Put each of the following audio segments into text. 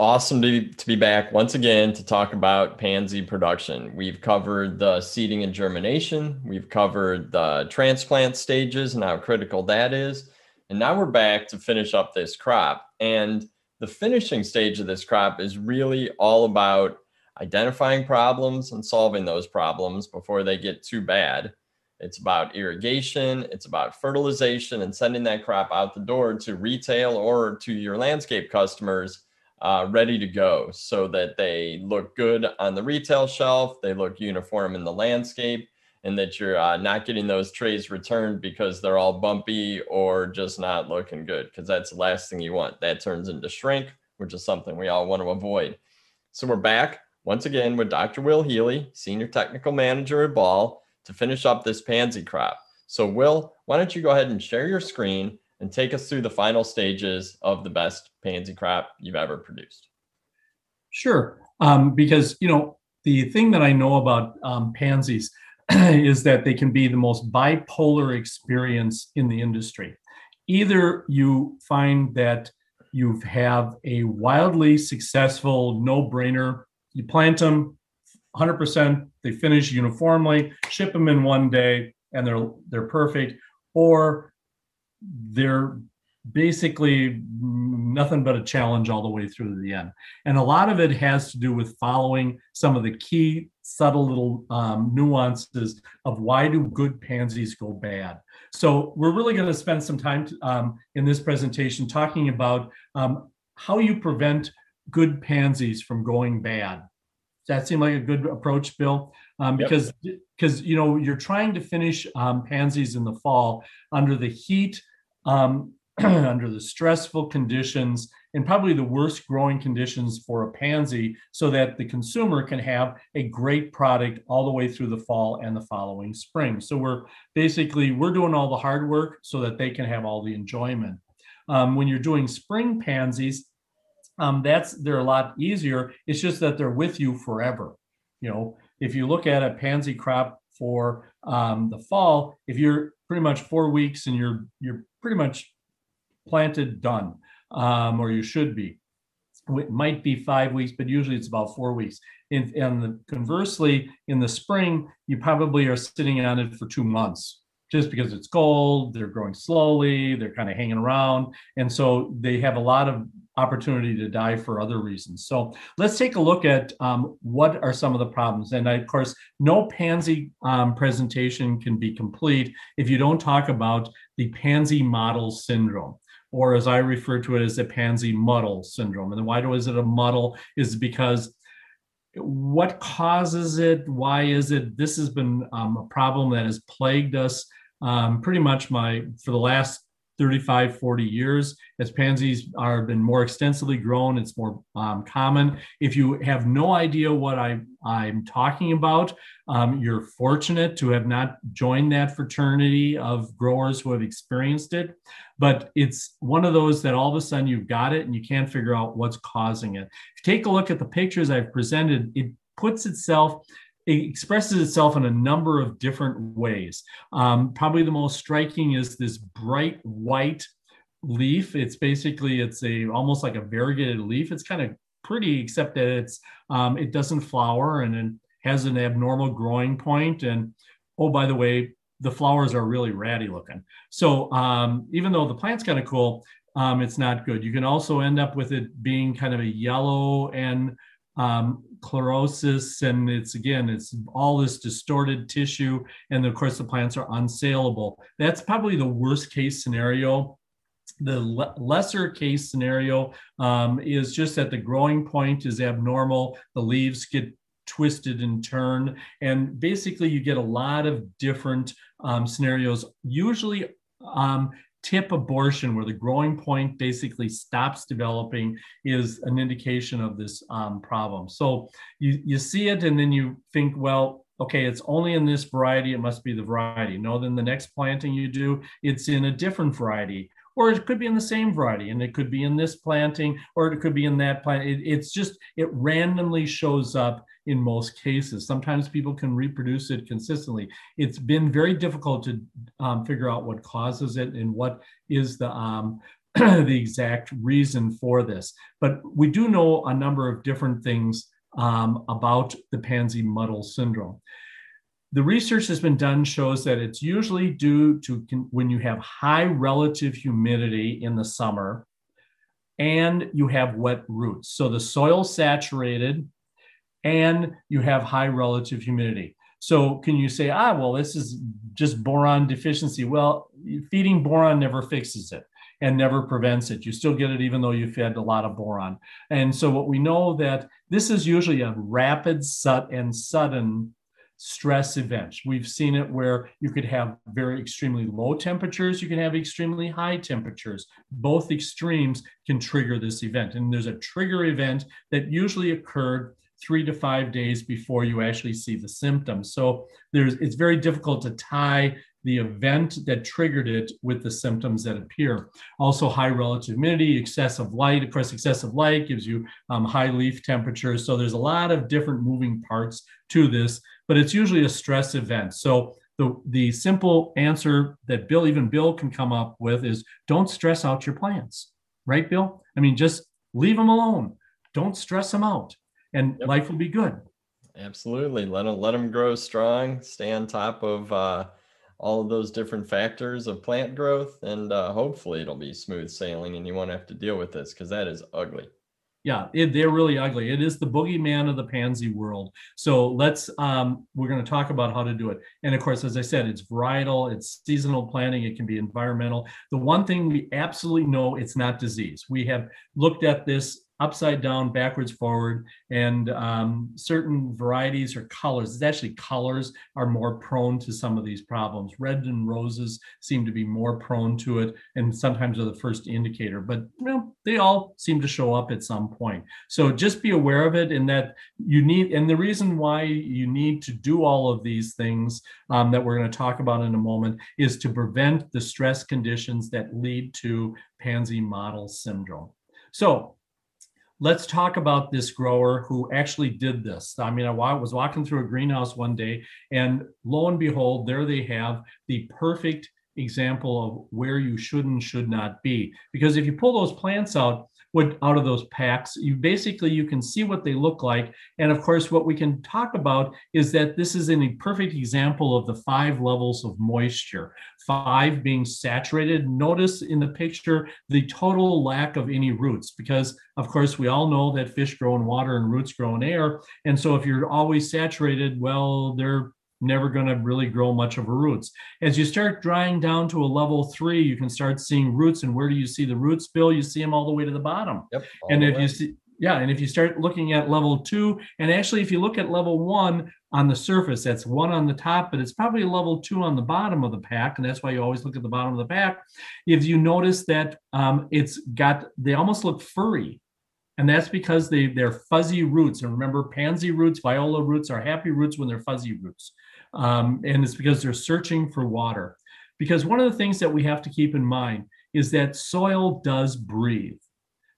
awesome to be back once again to talk about pansy production. We've covered the seeding and germination. We've covered the transplant stages and how critical that is. And now we're back to finish up this crop. And the finishing stage of this crop is really all about identifying problems and solving those problems before they get too bad. It's about irrigation, it's about fertilization, and sending that crop out the door to retail or to your landscape customers ready to go so that they look good on the retail shelf, they look uniform in the landscape, and that you're not getting those trays returned because they're all bumpy or just not looking good, because that's the last thing you want. That turns into shrink, which is something we all want to avoid. So we're back once again with Dr. Will Healy, Senior Technical Manager at Ball, to finish up this pansy crop. So Will, why don't you go ahead and share your screen and take us through the final stages of the best pansy crop you've ever produced. Sure, because you know the thing that I know about pansies is that they can be the most bipolar experience in the industry. Either you find that you have a wildly successful no-brainer, you plant them, 100%, they finish uniformly, ship them in one day, and they're perfect, or they're basically nothing but a challenge all the way through to the end. And a lot of it has to do with following some of the key subtle little nuances of why do good pansies go bad. So we're really going to spend some time in this presentation talking about how you prevent good pansies from going bad. Does that seem like a good approach, Bill? Because you know, you're trying to finish pansies in the fall under the heat, under the stressful conditions, and probably the worst growing conditions for a pansy, so that the consumer can have a great product all the way through the fall and the following spring. So we're doing all the hard work so that they can have all the enjoyment. When you're doing spring pansies, they're a lot easier. It's just that they're with you forever. You know, if you look at a pansy crop for the fall, if you're pretty much 4 weeks and you're pretty much planted done, or you should be. It might be 5 weeks, but usually it's about 4 weeks. And conversely, in the spring, you probably are sitting on it for 2 months. Just because it's cold, they're growing slowly, they're kind of hanging around. And so they have a lot of opportunity to die for other reasons. So let's take a look at what are some of the problems. And of course, no pansy presentation can be complete if you don't talk about the PANSY muddle syndrome, or as I refer to it as the PANSY muddle syndrome. And why is it a muddle? Is because what causes it? Why is it? This has been a problem that has plagued us pretty much for the last 35, 40 years. As pansies are been more extensively grown, it's more common. If you have no idea what I'm talking about, you're fortunate to have not joined that fraternity of growers who have experienced it. But it's one of those that all of a sudden you've got it and you can't figure out what's causing it. If you take a look at the pictures I've presented, it expresses itself in a number of different ways. Probably the most striking is this bright white leaf. It's almost like a variegated leaf. It's kind of pretty, except that it doesn't flower and it has an abnormal growing point. And oh, by the way, the flowers are really ratty looking. So even though the plant's kind of cool, it's not good. You can also end up with it being kind of a yellow and chlorosis, and it's all this distorted tissue, and of course the plants are unsaleable. That's probably the worst case scenario. The lesser case scenario is just that the growing point is abnormal, the leaves get twisted and turn, and basically you get a lot of different scenarios, usually tip abortion, where the growing point basically stops developing, is an indication of this problem. So you see it and then you think, well, okay, it's only in this variety, it must be the variety. No, then the next planting you do, it's in a different variety, or it could be in the same variety, and it could be in this planting, or it could be in that plant. It randomly shows up in most cases. Sometimes people can reproduce it consistently. It's been very difficult to figure out what causes it and what is the the exact reason for this, but we do know a number of different things about the PANSY muddle syndrome. The research that's been done shows that it's usually due to when you have high relative humidity in the summer and you have wet roots. So the soil's saturated and you have high relative humidity. So can you say, well, this is just boron deficiency? Well, feeding boron never fixes it and never prevents it. You still get it even though you fed a lot of boron. And so what we know that this is usually a rapid and sudden stress event. We've seen it where you could have very extremely low temperatures, you can have extremely high temperatures. Both extremes can trigger this event. And there's a trigger event that usually occurred 3 to 5 days before you actually see the symptoms. So it's very difficult to tie the event that triggered it with the symptoms that appear. Also high relative humidity, excessive light. Of course, excessive light gives you high leaf temperatures. So there's a lot of different moving parts to this, but it's usually a stress event. So the simple answer that even Bill can come up with is don't stress out your plants, right, Bill? I mean, just leave them alone. Don't stress them out. And yep, life will be good. Absolutely. Let them grow strong, stay on top of all of those different factors of plant growth, and hopefully it'll be smooth sailing and you won't have to deal with this, because that is ugly. Yeah, they're really ugly. It is the boogeyman of the pansy world. So we're going to talk about how to do it. And of course, as I said, it's varietal, it's seasonal planting, it can be environmental. The one thing we absolutely know, it's not disease. We have looked at this upside down, backwards, forward, and certain varieties or colors. It's actually colors are more prone to some of these problems. Red and roses seem to be more prone to it, and sometimes are the first indicator, but they all seem to show up at some point. So just be aware of it, and that the reason why you need to do all of these things that we're going to talk about in a moment is to prevent the stress conditions that lead to PANSY muddle syndrome. So let's talk about this grower who actually did this. I mean, I was walking through a greenhouse one day, and lo and behold, there they have the perfect example of where you should and should not be. Because if you pull those plants out of those packs, you can see what they look like. And of course, what we can talk about is that this is a perfect example of the 5 levels of moisture. 5 being saturated. Notice in the picture the total lack of any roots, because of course we all know that fish grow in water and roots grow in air. And so if you're always saturated, well, they're never going to really grow much of a roots. As you start drying down to a level 3, you can start seeing roots. And where do you see the roots, Bill? You see them all the way to the bottom. Yep, and if you start looking at level 2, and actually if you look at level 1 on the surface, that's 1 on the top, but it's probably level 2 on the bottom of the pack. And that's why you always look at the bottom of the pack. If you notice that they almost look furry. And that's because they're fuzzy roots. And remember, pansy roots, viola roots are happy roots when they're fuzzy roots. And it's because they're searching for water. Because one of the things that we have to keep in mind is that soil does breathe.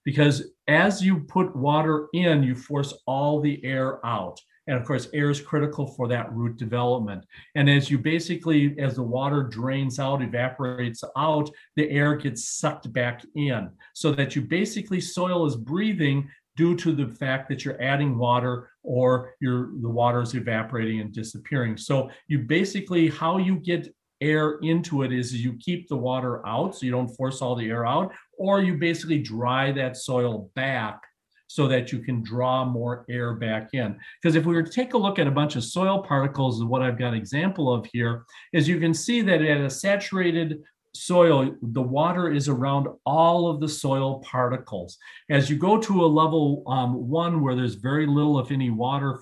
Because as you put water in, you force all the air out. And of course, air is critical for that root development. And as the water drains out, evaporates out, the air gets sucked back in, so that soil is breathing due to the fact that you're adding water, or the water is evaporating and disappearing. So how you get air into it is you keep the water out, so you don't force all the air out, or you dry that soil back, so that you can draw more air back in. Because if we were to take a look at a bunch of soil particles, what I've got an example of here, is you can see that at a saturated soil, the water is around all of the soil particles. As you go to a level 1, where there's very little, if any,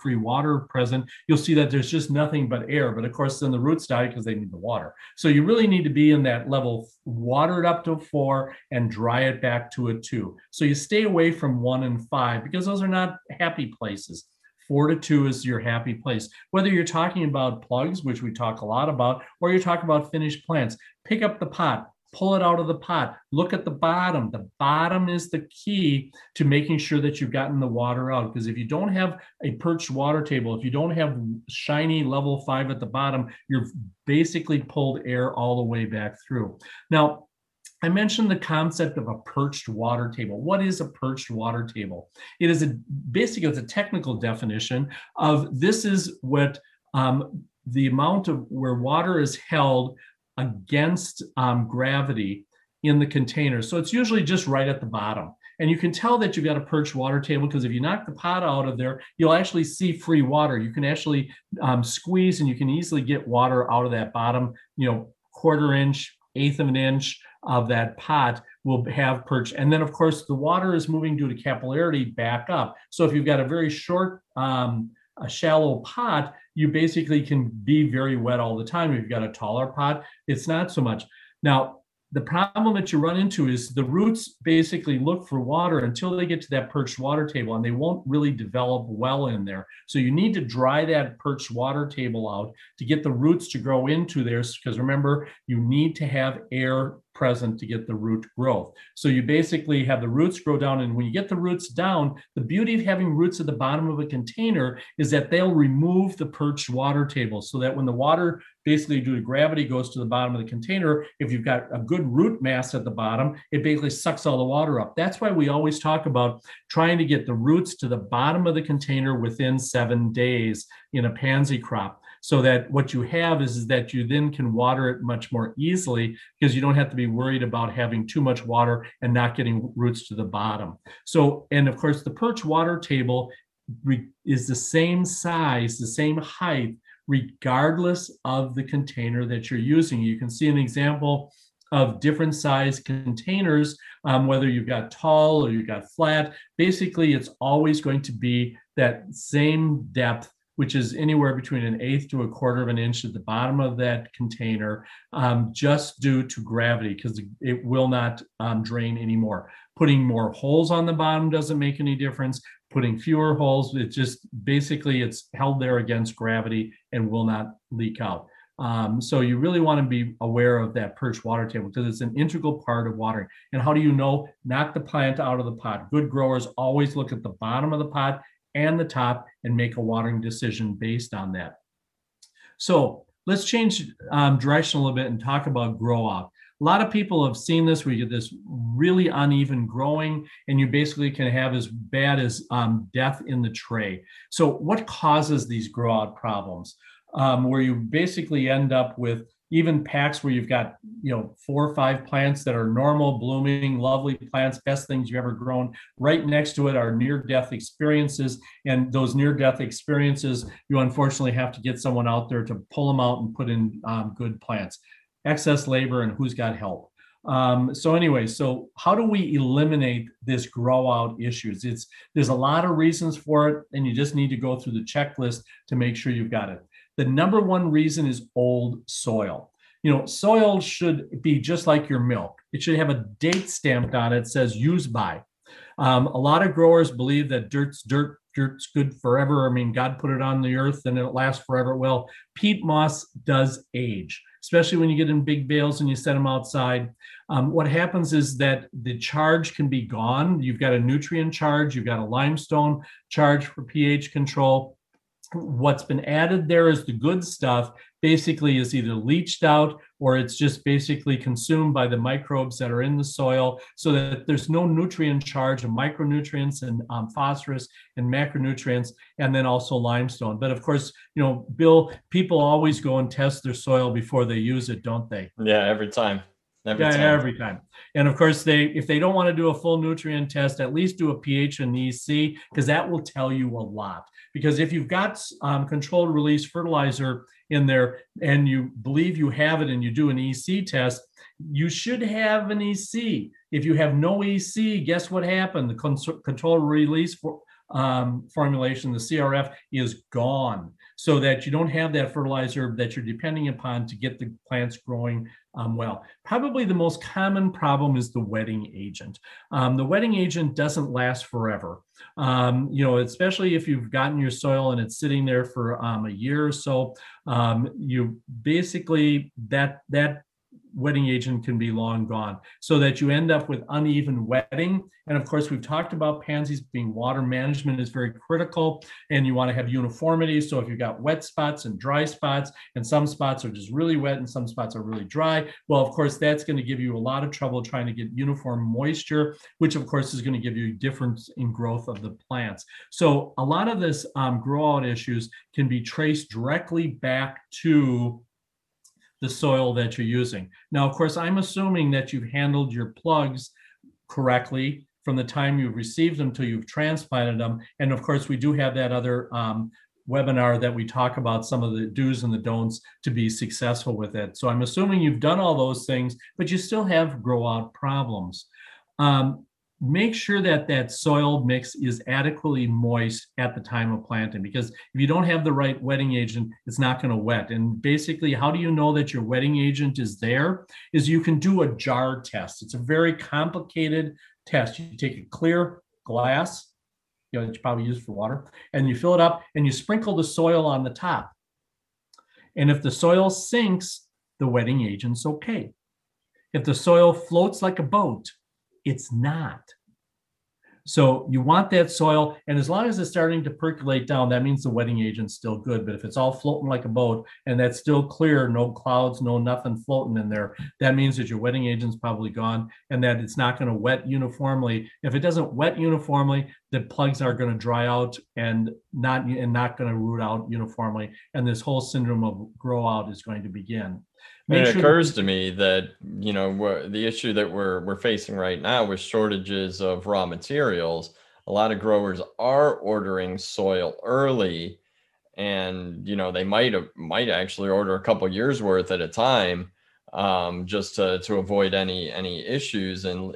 free water present, you'll see that there's just nothing but air. But of course, then the roots die because they need the water. So you really need to be in that level, watered up to 4 and dry it back to a 2. So you stay away from 1 and 5, because those are not happy places. 4 to 2 is your happy place. Whether you're talking about plugs, which we talk a lot about, or you're talking about finished plants, pick up the pot, pull it out of the pot, look at the bottom. The bottom is the key to making sure that you've gotten the water out. Because if you don't have a perched water table, if you don't have shiny level 5 at the bottom, you've pulled air all the way back through. Now, I mentioned the concept of a perched water table. What is a perched water table? It is basically it's a technical definition of this is what the amount of where water is held against gravity in the container. So it's usually just right at the bottom. And you can tell that you've got a perched water table because if you knock the pot out of there, you'll actually see free water. You can actually squeeze and you can easily get water out of that bottom, you know, quarter inch, eighth of an inch of that pot will have perched. And then of course the water is moving due to capillarity back up. So if you've got a very short, a shallow pot, you basically can be very wet all the time. If you've got a taller pot, it's not so much. Now, the problem that you run into is the roots basically look for water until they get to that perched water table, and they won't really develop well in there. So you need to dry that perched water table out to get the roots to grow into there, because remember, you need to have air present to get the root growth. So you basically have the roots grow down, and when you get the roots down, the beauty of having roots at the bottom of a container is that they'll remove the perched water table so that when the water basically due to gravity goes to the bottom of the container, if you've got a good root mass at the bottom, it basically sucks all the water up. That's why we always talk about trying to get the roots to the bottom of the container within 7 days in a pansy crop. So that what you have is that you then can water it much more easily because you don't have to be worried about having too much water and not getting roots to the bottom. So, and of course, the perched water table is the same size, the same height, regardless of the container that you're using. You can see an example of different size containers, whether you've got tall or you've got flat. Basically, it's always going to be that same depth, which is anywhere between an eighth to a quarter of an inch at the bottom of that container, just due to gravity, because it will not drain anymore. Putting more holes on the bottom doesn't make any difference. Putting fewer holes, it just basically it's held there against gravity and will not leak out. So you really want to be aware of that perched water table because it's an integral part of watering. And how do you know? Knock the plant out of the pot. Good growers always look at the bottom of the pot and the top and make a watering decision based on that. So let's change direction a little bit and talk about grow out. A lot of people have seen this where you get this really uneven growing and you basically can have as bad as death in the tray. So what causes these grow out problems? Where you basically end up with even packs where you've got, you know, 4 or 5 plants that are normal, blooming, lovely plants, best things you've ever grown. Right next to it are near-death experiences. And those near-death experiences, you unfortunately have to get someone out there to pull them out and put in good plants. Excess labor and who's got help. So how do we eliminate this grow out issues? There's a lot of reasons for it, and you just need to go through the checklist to make sure you've got it. The number one reason is old soil. You know, soil should be just like your milk. It should have a date stamped on it that says use by. A lot of growers believe that dirt's good forever. I mean, God put it on the earth and it lasts forever. Well, peat moss does age, especially when you get in big bales and you set them outside. What happens is that the charge can be gone. You've got a nutrient charge, you've got a limestone charge for pH control. What's been added there is the good stuff basically is either leached out or it's just basically consumed by the microbes that are in the soil so that there's no nutrient charge of micronutrients and phosphorus and macronutrients and then also limestone. But of course, you know, Bill, people always go and test their soil before they use it, don't they? Yeah, every time. Every time. And of course, if they don't want to do a full nutrient test, at least do a pH and EC, because that will tell you a lot. Because if you've got controlled release fertilizer in there and you believe you have it and you do an EC test, you should have an EC. If you have no EC, guess what happened? The controlled release formulation, the CRF, is gone. So that you don't have that fertilizer that you're depending upon to get the plants growing well. Probably the most common problem is the wetting agent. The wetting agent doesn't last forever, especially if you've gotten your soil and it's sitting there for a year or so, you basically, that wetting agent can be long gone, so that you end up with uneven wetting. And of course, we've talked about pansies being water management is very critical, and you want to have uniformity. So if you've got wet spots and dry spots, and some spots are just really wet and some spots are really dry, well, of course, that's going to give you a lot of trouble trying to get uniform moisture, which of course is going to give you a difference in growth of the plants. So a lot of this grow out issues can be traced directly back to the soil that you're using. Now, of course, I'm assuming that you've handled your plugs correctly from the time you've received them till you've transplanted them. And of course, we do have that other webinar that we talk about some of the do's and the don'ts to be successful with it. So I'm assuming you've done all those things, but you still have grow out problems. Make sure that that soil mix is adequately moist at the time of planting, because if you don't have the right wetting agent, it's not going to wet. And basically, how do you know that your wetting agent is there? Is you can do a jar test. It's a very complicated test. You take a clear glass, you know, that you probably use for water, and you fill it up and you sprinkle the soil on the top. And if the soil sinks, the wetting agent's okay. If the soil floats like a boat, it's not. So you want that soil, and as long as it's starting to percolate down, that means the wetting agent's still good. But if it's all floating like a boat and that's still clear, no clouds, no nothing floating in there, that means that your wetting agent's probably gone and that it's not going to wet uniformly. If it doesn't wet uniformly, the plugs are going to dry out and not going to root out uniformly, and this whole syndrome of grow out is going to begin. It occurs to me that, you know, the issue that we're facing right now with shortages of raw materials, a lot of growers are ordering soil early, and, you know, they might actually order a couple years worth at a time, just to avoid any issues in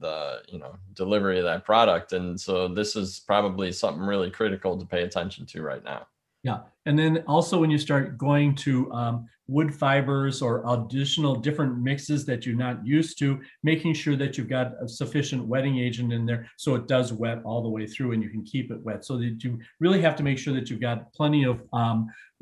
the, you know, delivery of that product. And so this is probably something really critical to pay attention to right now. Yeah. And then also when you start going to wood fibers or additional different mixes that you're not used to, making sure that you've got a sufficient wetting agent in there so it does wet all the way through and you can keep it wet, so that you really have to make sure that you've got plenty of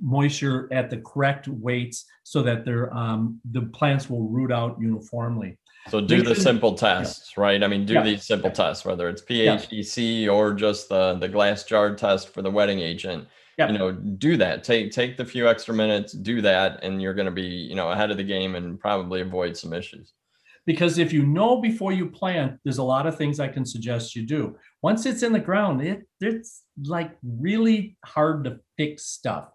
moisture at the correct weights so that the plants will root out uniformly. So do the simple tests, yeah. Right? I mean, do these simple tests, whether it's PHEC or just the glass jar test for the wetting agent. Yep. You know, do that. Take the few extra minutes, do that, and you're going to be, you know, ahead of the game and probably avoid some issues. Because if you know before you plant, there's a lot of things I can suggest you do. Once it's in the ground, it's like really hard to fix stuff.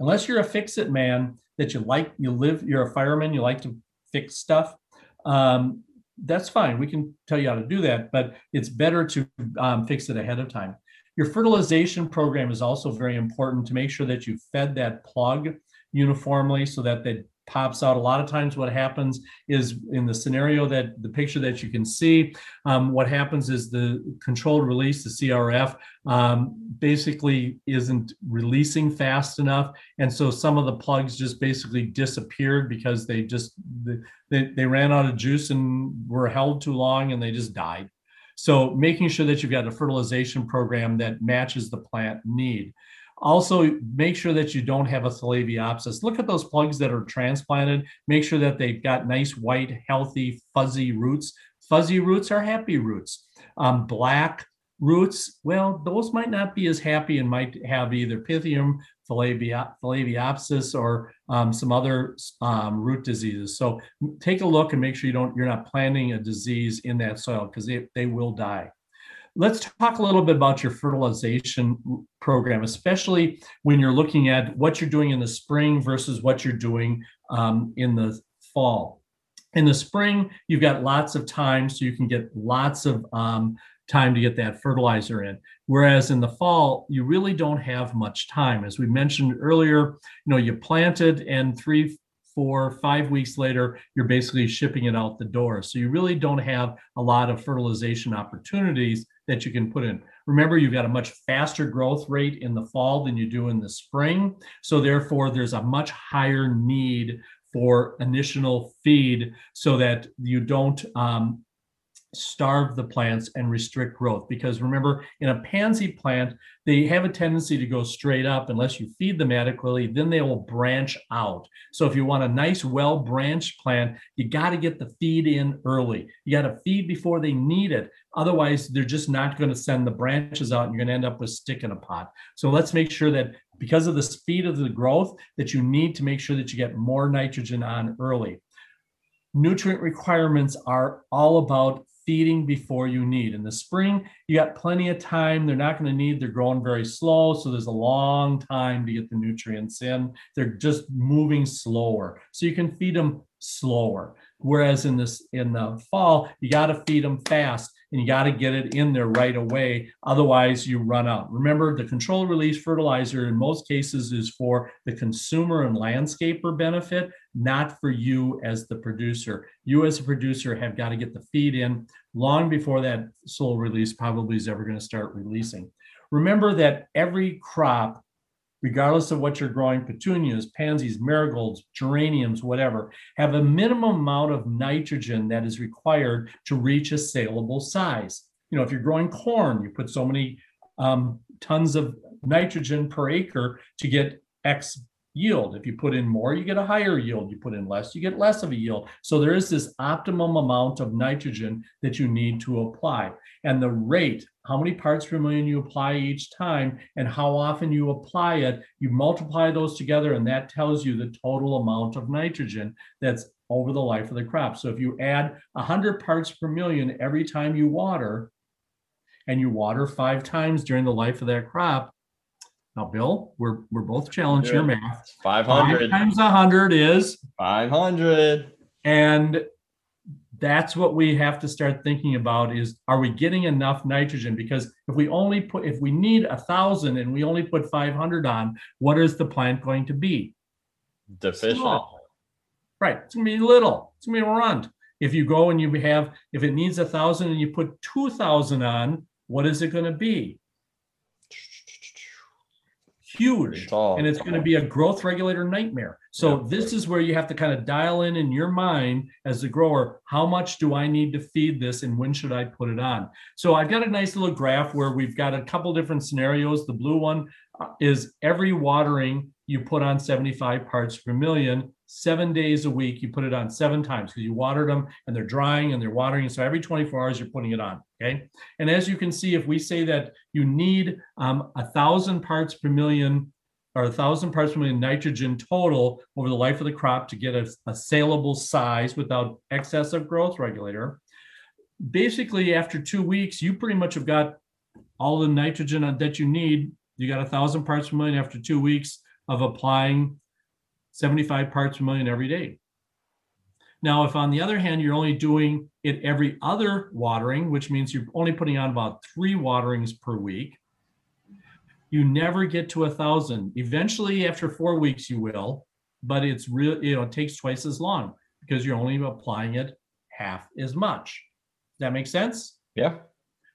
Unless you're a fix-it man, that you're a fireman, you like to fix stuff. That's fine. We can tell you how to do that, but it's better to fix it ahead of time. Your fertilization program is also very important to make sure that you fed that plug uniformly so that that pops out. A lot of times what happens is, in the scenario that the picture that you can see, what happens is the controlled release, the CRF, basically isn't releasing fast enough. And so some of the plugs just basically disappeared because they ran out of juice and were held too long and they just died. So making sure that you've got a fertilization program that matches the plant need. Also, make sure that you don't have a Thielaviopsis. Look at those plugs that are transplanted. Make sure that they've got nice, white, healthy, fuzzy roots. Fuzzy roots are happy roots. Black roots, well, those might not be as happy and might have either Pythium, Thielaviopsis, or some other root diseases. So take a look and make sure you're not planting a disease in that soil, because they will die. Let's talk a little bit about your fertilization program, especially when you're looking at what you're doing in the spring versus what you're doing in the fall. In the spring, you've got lots of time, so you can get lots of time to get that fertilizer in. Whereas in the fall, you really don't have much time. As we mentioned earlier, you know, you planted and 3, 4, 5 weeks later, you're basically shipping it out the door. So you really don't have a lot of fertilization opportunities that you can put in. Remember, you've got a much faster growth rate in the fall than you do in the spring. So therefore, there's a much higher need for initial feed so that you don't starve the plants and restrict growth. Because remember, in a pansy plant, they have a tendency to go straight up unless you feed them adequately, then they will branch out. So if you want a nice, well-branched plant, you got to get the feed in early. You got to feed before they need it. Otherwise, they're just not going to send the branches out and you're going to end up with a stick in a pot. So let's make sure that because of the speed of the growth, that you need to make sure that you get more nitrogen on early. Nutrient requirements are all about feeding before you need. In the spring, you got plenty of time. They're not going to need, they're growing very slow. So there's a long time to get the nutrients in. They're just moving slower. So you can feed them slower. Whereas in the fall, you got to feed them fast and you got to get it in there right away. Otherwise you run out. Remember, the controlled release fertilizer in most cases is for the consumer and landscaper benefit, not for you as the producer. You as a producer have got to get the feed in long before that slow release probably is ever going to start releasing. Remember that every crop, regardless of what you're growing, petunias, pansies, marigolds, geraniums, whatever, have a minimum amount of nitrogen that is required to reach a saleable size. You know, if you're growing corn, you put so many tons of nitrogen per acre to get X yield. If you put in more, you get a higher yield. You put in less, you get less of a yield. So there is this optimum amount of nitrogen that you need to apply. And the rate, how many parts per million you apply each time and how often you apply it, you multiply those together and that tells you the total amount of nitrogen that's over the life of the crop. So if you add 100 parts per million every time you water, and you water 5 times during the life of that crop, now, Bill, we're both challenged your math. 500 times 100 is 500. And that's what we have to start thinking about is, are we getting enough nitrogen? Because if we need 1,000 and we only put 500 on, what is the plant going to be? Deficient. Small. Right. It's going to be little. It's going to be a runt. If you go and if it needs 1,000 and you put 2,000 on, what is it going to be? Huge. And it's going to be a growth regulator nightmare. So this is where you have to kind of dial in your mind as a grower, how much do I need to feed this and when should I put it on? So I've got a nice little graph where we've got a couple different scenarios. The blue one is every watering you put on 75 parts per million, 7 days a week, you put it on 7 times because you watered them and they're drying and they're watering. So every 24 hours, you're putting it on. Okay. And as you can see, if we say that you need 1,000 parts per million or 1,000 parts per million nitrogen total over the life of the crop to get a saleable size without excessive growth regulator, basically after 2 weeks, you pretty much have got all the nitrogen that you need. You got 1,000 parts per million after 2 weeks of applying 75 parts per million every day. Now, if on the other hand, you're only doing it every other watering, which means you're only putting on about 3 waterings per week, you never get to 1,000. Eventually, after 4 weeks, you will, but it's real. You know, it takes twice as long because you're only applying it half as much. That makes sense? Yeah.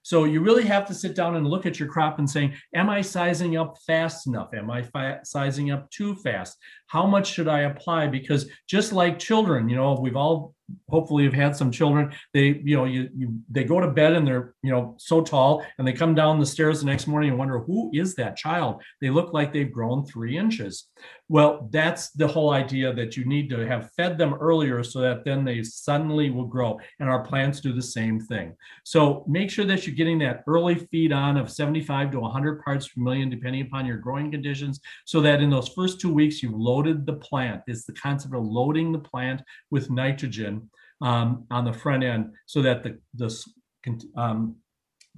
So you really have to sit down and look at your crop and saying, am I sizing up fast enough? Am I sizing up too fast? How much should I apply? Because just like children, you know, we've all hopefully have had some children, they, you know, they go to bed and they're, you know, so tall and they come down the stairs the next morning and wonder, who is that child? They look like they've grown 3 inches. Well, that's the whole idea that you need to have fed them earlier so that then they suddenly will grow. And our plants do the same thing. So make sure that you're getting that early feed on of 75 to 100 parts per million, depending upon your growing conditions, so that in those first 2 weeks, you've loaded the plant. It's the concept of loading the plant with nitrogen on the front end, so that the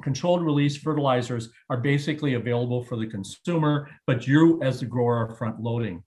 controlled release fertilizers are basically available for the consumer, but you as the grower are front loading.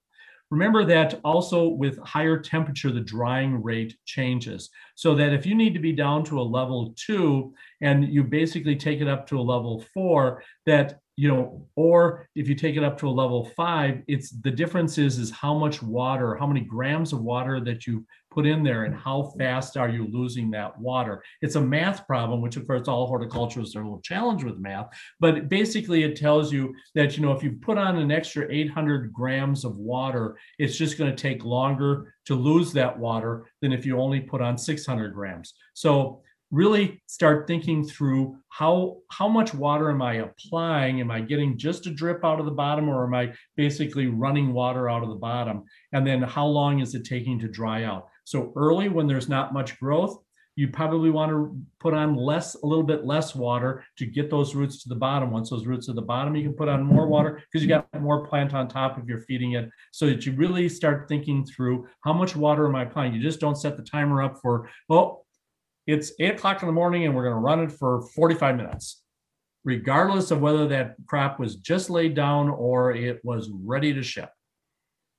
Remember that also with higher temperature, the drying rate changes, so that if you need to be down to a level 2 and you basically take it up to a level 4, that, you know, or if you take it up to a level 5, it's the difference is how much water, how many grams of water that you put in there and how fast are you losing that water. It's a math problem, which of course all horticulturists are a little challenged with math, but basically it tells you that, you know, if you put on an extra 800 grams of water, it's just going to take longer to lose that water than if you only put on 600 grams. So really start thinking through how much water am I applying? Am I getting just a drip out of the bottom, or am I basically running water out of the bottom? And then how long is it taking to dry out? So early, when there's not much growth, you probably want to put on a little bit less water to get those roots to the bottom. Once those roots are at the bottom, you can put on more water because you got more plant on top if you're feeding it, so that you really start thinking through how much water am I applying. You just don't set the timer up for, well, it's 8 o'clock in the morning and we're going to run it for 45 minutes, regardless of whether that crop was just laid down or it was ready to ship.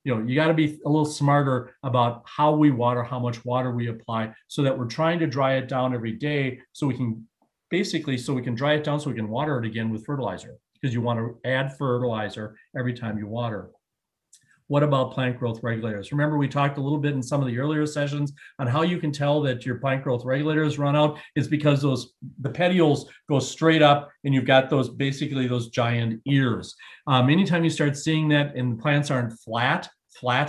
You know, you got to be a little smarter about how we water, how much water we apply, so that we're trying to dry it down every day, so we can dry it down so we can water it again with fertilizer, because you want to add fertilizer every time you water. What about plant growth regulators? Remember, we talked a little bit in some of the earlier sessions on how you can tell that your plant growth regulators run out is because the petioles go straight up and you've got those giant ears. Anytime you start seeing that and the plants aren't flat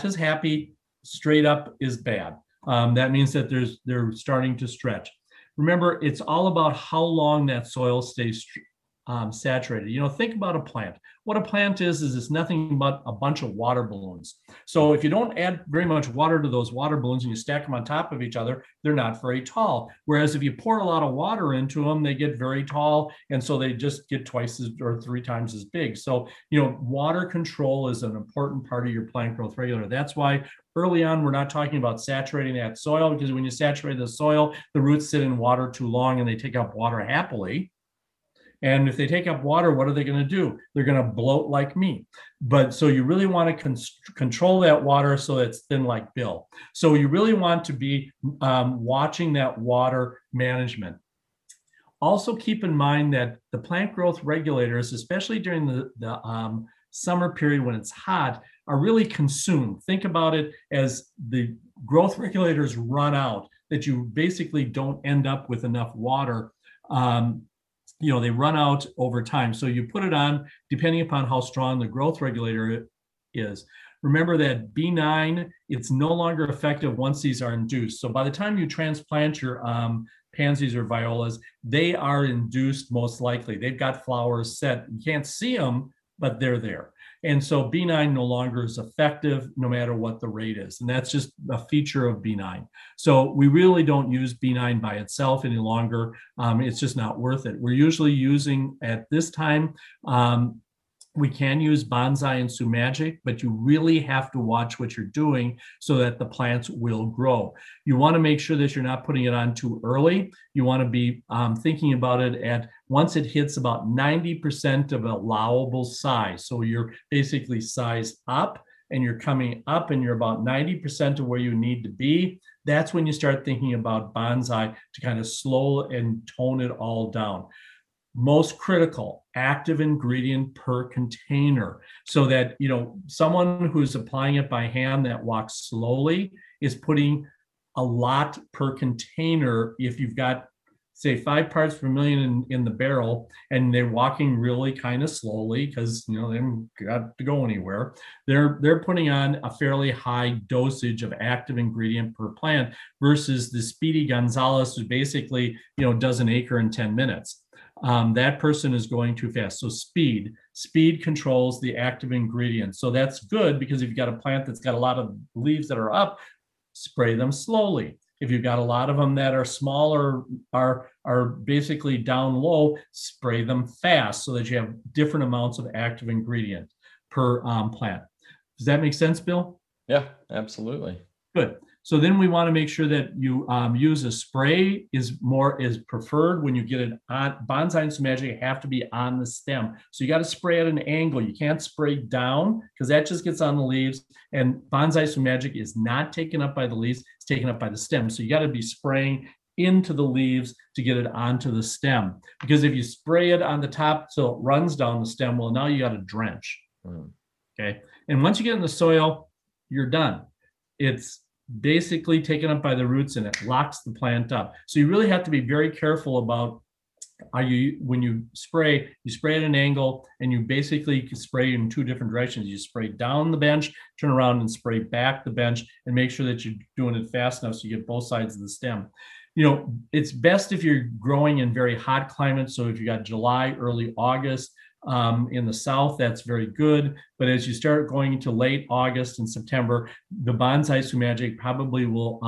is happy, straight up is bad. That means that they're starting to stretch. Remember, it's all about how long that soil stays saturated. You know, think about a plant. What a plant is it's nothing but a bunch of water balloons. So if you don't add very much water to those water balloons and you stack them on top of each other, they're not very tall. Whereas if you pour a lot of water into them, they get very tall. And so they just get twice or three times as big. So, you know, water control is an important part of your plant growth regulator. That's why early on, we're not talking about saturating that soil, because when you saturate the soil, the roots sit in water too long and they take up water happily. And if they take up water, what are they going to do? They're going to bloat like me. But so you really want to control that water so it's thin like Bill. So you really want to be watching that water management. Also keep in mind that the plant growth regulators, especially during the summer period when it's hot, are really consumed. Think about it as the growth regulators run out, that you basically don't end up with enough water. You know, they run out over time. So you put it on depending upon how strong the growth regulator is. Remember that B9, it's no longer effective once these are induced. So by the time you transplant your pansies or violas, they are induced most likely. They've got flowers set. You can't see them, but they're there. And so B9 no longer is effective no matter what the rate is. And that's just a feature of B9. So we really don't use B9 by itself any longer. It's just not worth it. We're usually using at this time, we can use Bonsai and Sumagic, but you really have to watch what you're doing so that the plants will grow. You want to make sure that you're not putting it on too early. You want to be thinking about it at once it hits about 90% of allowable size. So you're basically sized up and you're coming up and you're about 90% of where you need to be. That's when you start thinking about Bonsai to kind of slow and tone it all down. Most critical, active ingredient per container, so that, you know, someone who's applying it by hand that walks slowly is putting a lot per container. If you've got, say, 5 parts per million in the barrel and they're walking really kind of slowly because, you know, they haven't got to go anywhere, they're putting on a fairly high dosage of active ingredient per plant versus the speedy Gonzalez who basically, you know, does an acre in 10 minutes. That person is going too fast. So speed controls the active ingredient. So that's good, because if you've got a plant that's got a lot of leaves that are up, spray them slowly. If you've got a lot of them that are smaller, are basically down low, spray them fast so that you have different amounts of active ingredient per plant. Does that make sense, Bill? Yeah, absolutely. Good. So then we want to make sure that you use a spray is preferred when you get it on. Bonsai and Sumagic have to be on the stem. So you got to spray at an angle. You can't spray down because that just gets on the leaves. And Bonsai Sumagic is not taken up by the leaves. It's taken up by the stem. So you got to be spraying into the leaves to get it onto the stem. Because if you spray it on the top so it runs down the stem, well, now you got to drench. Okay. And once you get in the soil, you're done. It's basically taken up by the roots and it locks the plant up. So you really have to be very careful about when you spray at an angle, and you basically spray in two different directions. You spray down the bench, turn around and spray back the bench, and make sure that you're doing it fast enough so you get both sides of the stem. you know, it's best if you're growing in very hot climates. So if you got July, early August in the South, that's very good. But as you start going into late August and September, the Bonsai Sumagic probably will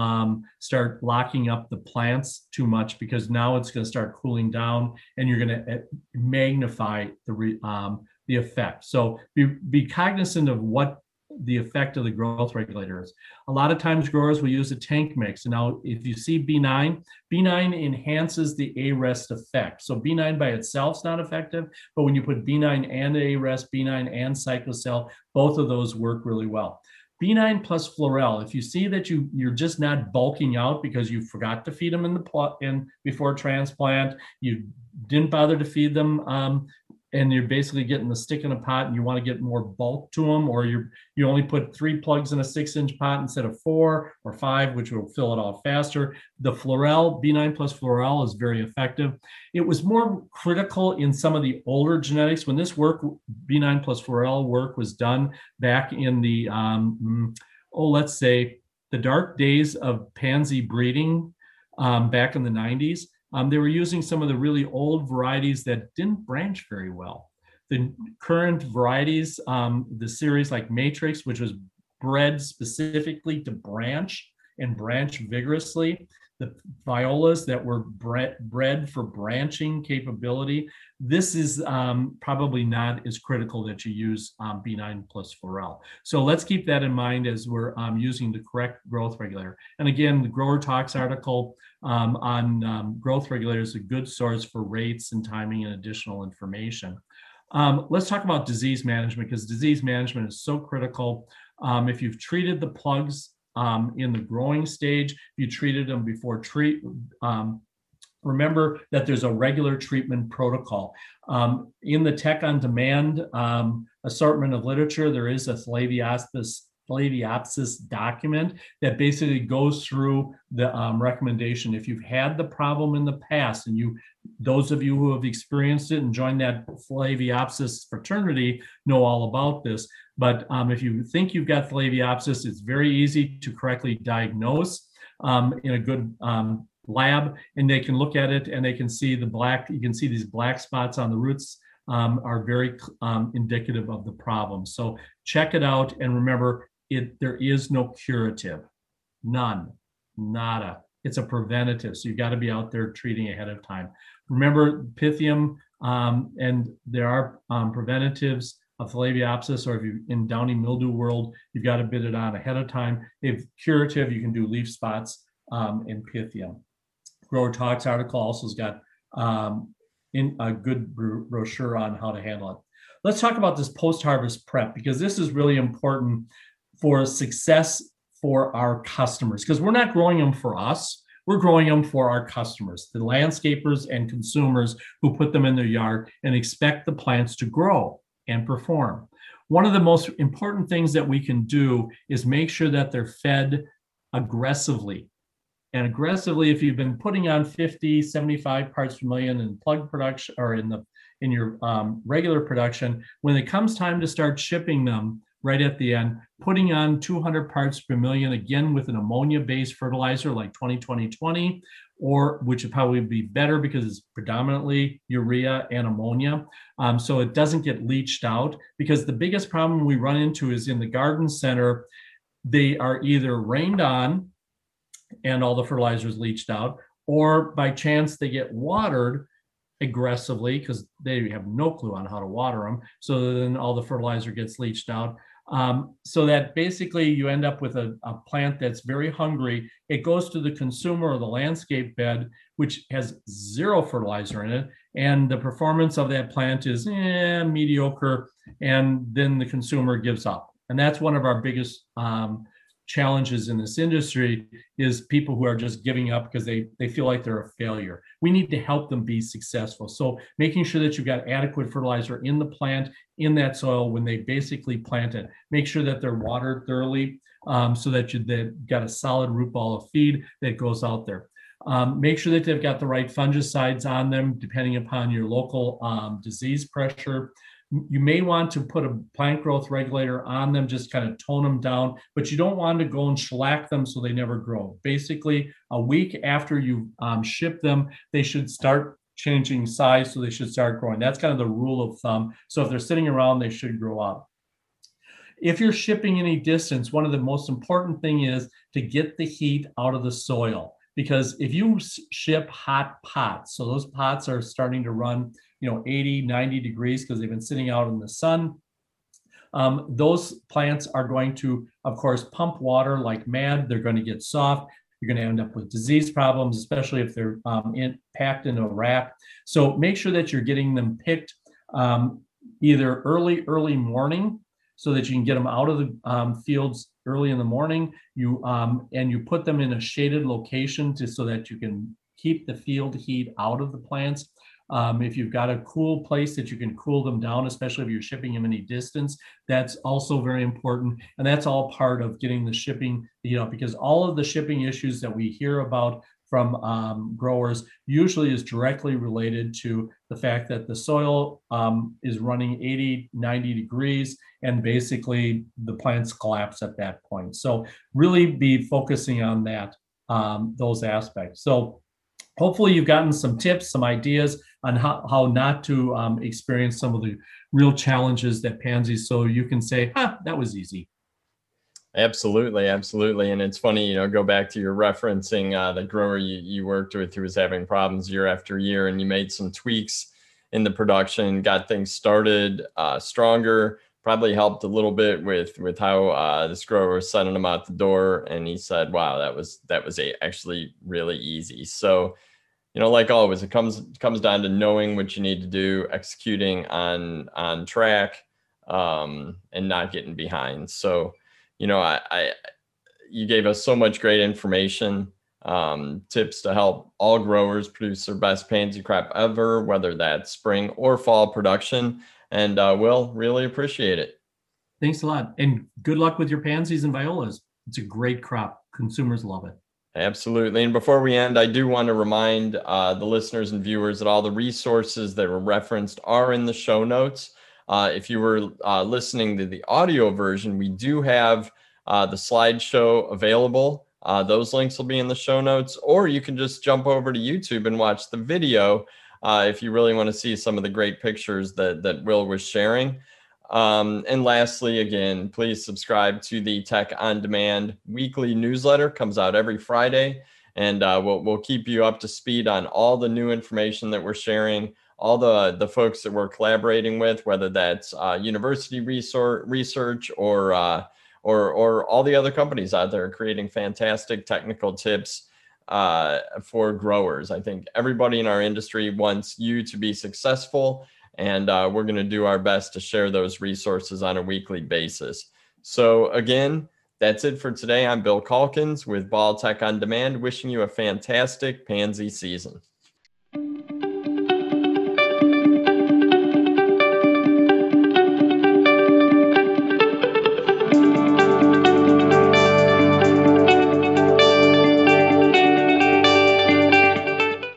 start locking up the plants too much, because now it's going to start cooling down and you're going to magnify the effect. So be cognizant of what the effect of the growth regulator is. A lot of times growers will use a tank mix. And now if you see B9, B9 enhances the A-REST effect. So B9 by itself is not effective, but when you put B9 and A-REST, B9 and CycloCell, both of those work really well. B9 plus Florel, if you see that you're just not bulking out because you forgot to feed them in the plot in before transplant, you didn't bother to feed them, and you're basically getting the stick in a pot and you want to get more bulk to them, or you only put 3 plugs in a 6-inch pot instead of 4 or 5, which will fill it all faster. The Florel, B9 plus Florel, is very effective. It was more critical in some of the older genetics. When this work, B9 plus Florel work, was done back in the, let's say, the dark days of pansy breeding back in the 90s, they were using some of the really old varieties that didn't branch very well. The current varieties, the series like Matrix, which was bred specifically to branch and branch vigorously, the violas that were bred for branching capability, this is probably not as critical that you use B9 plus Florel. So let's keep that in mind as we're using the correct growth regulator. And again, the Grower Talks article on growth regulators is a good source for rates and timing and additional information. Let's talk about disease management, because disease management is so critical. If you've treated the plugs in the growing stage, if you treated them before remember that there's a regular treatment protocol. In the Tech On Demand assortment of literature, there is a Thielaviopsis document that basically goes through the recommendation. If you've had the problem in the past, and those of you who have experienced it and joined that Thielaviopsis fraternity know all about this. But if you think you've got Thielaviopsis, it's very easy to correctly diagnose in a good lab, and they can look at it and they can see you can see these black spots on the roots are very indicative of the problem. So check it out, and remember, there is no curative, none, nada. It's a preventative, so you've got to be out there treating ahead of time. Remember Pythium, and there are preventatives of Thielaviopsis, or if you're in downy mildew world, you've got to bid it on ahead of time. If curative, you can do leaf spots in Pythium. Grower Talks article also has got in a good brochure on how to handle it. Let's talk about this post-harvest prep, because this is really important for success for our customers, because we're not growing them for us. We're growing them for our customers, the landscapers and consumers who put them in their yard and expect the plants to grow and perform. One of the most important things that we can do is make sure that they're fed aggressively. And aggressively, if you've been putting on 50, 75 parts per million in plug production, or in your regular production, when it comes time to start shipping them right at the end, putting on 200 parts per million, again with an ammonia-based fertilizer like 20-20-20, or which would probably be better because it's predominantly urea and ammonia, so it doesn't get leached out. Because the biggest problem we run into is in the garden center, they are either rained on and all the fertilizer is leached out, or by chance they get watered aggressively because they have no clue on how to water them. So then all the fertilizer gets leached out. So that basically you end up with a plant that's very hungry. It goes to the consumer or the landscape bed, which has zero fertilizer in it, and the performance of that plant is mediocre, and then the consumer gives up. And that's one of our biggest challenges in this industry, is people who are just giving up because they feel like they're a failure. We need to help them be successful. So making sure that you've got adequate fertilizer in the plant, in that soil when they basically plant it. Make sure that they're watered thoroughly so that you've got a solid root ball of feed that goes out there. Make sure that they've got the right fungicides on them depending upon your local disease pressure. You may want to put a plant growth regulator on them, just kind of tone them down, but you don't want to go and shellac them so they never grow. Basically, a week after you ship them, they should start changing size, so they should start growing. That's kind of the rule of thumb. So if they're sitting around, they should grow up. If you're shipping any distance, one of the most important thing is to get the heat out of the soil, because if you ship hot pots, so those pots are starting to run 80, 90 degrees because they've been sitting out in the sun. Those plants are going to, of course, pump water like mad. They're going to get soft. You're going to end up with disease problems, especially if they're packed in a wrap. So make sure that you're getting them picked either early morning, so that you can get them out of the fields early in the morning. And you put them in a shaded location so that you can keep the field heat out of the plants. If you've got a cool place that you can cool them down, especially if you're shipping them any distance, that's also very important. And that's all part of getting the shipping, because all of the shipping issues that we hear about from growers usually is directly related to the fact that the soil is running 80, 90 degrees, and basically the plants collapse at that point. So really be focusing on that, those aspects. So hopefully you've gotten some tips, some ideas on how not to experience some of the real challenges that pansies, so you can say, that was easy. Absolutely. Absolutely. And it's funny, go back to your referencing the grower you worked with who was having problems year after year, and you made some tweaks in the production, got things started stronger, probably helped a little bit with how this grower was sending them out the door. And he said, wow, that was actually really easy. So, like always, it comes down to knowing what you need to do, executing on track, and not getting behind. So, you gave us so much great information, tips to help all growers produce their best pansy crop ever, whether that's spring or fall production. And Will, really appreciate it. Thanks a lot. And good luck with your pansies and violas. It's a great crop. Consumers love it. Absolutely. And before we end, I do want to remind the listeners and viewers that all the resources that were referenced are in the show notes. If you were listening to the audio version, we do have the slideshow available. Those links will be in the show notes, or you can just jump over to YouTube and watch the video if you really want to see some of the great pictures that Will was sharing. And lastly, again, please subscribe to the Tech On Demand weekly newsletter. Comes out every Friday, and we'll keep you up to speed on all the new information that we're sharing, all the folks that we're collaborating with, whether that's university research or all the other companies out there creating fantastic technical tips for growers. I think everybody in our industry wants you to be successful, and we're going to do our best to share those resources on a weekly basis. So again, that's it for today. I'm Bill Calkins with Ball Tech On Demand, wishing you a fantastic pansy season.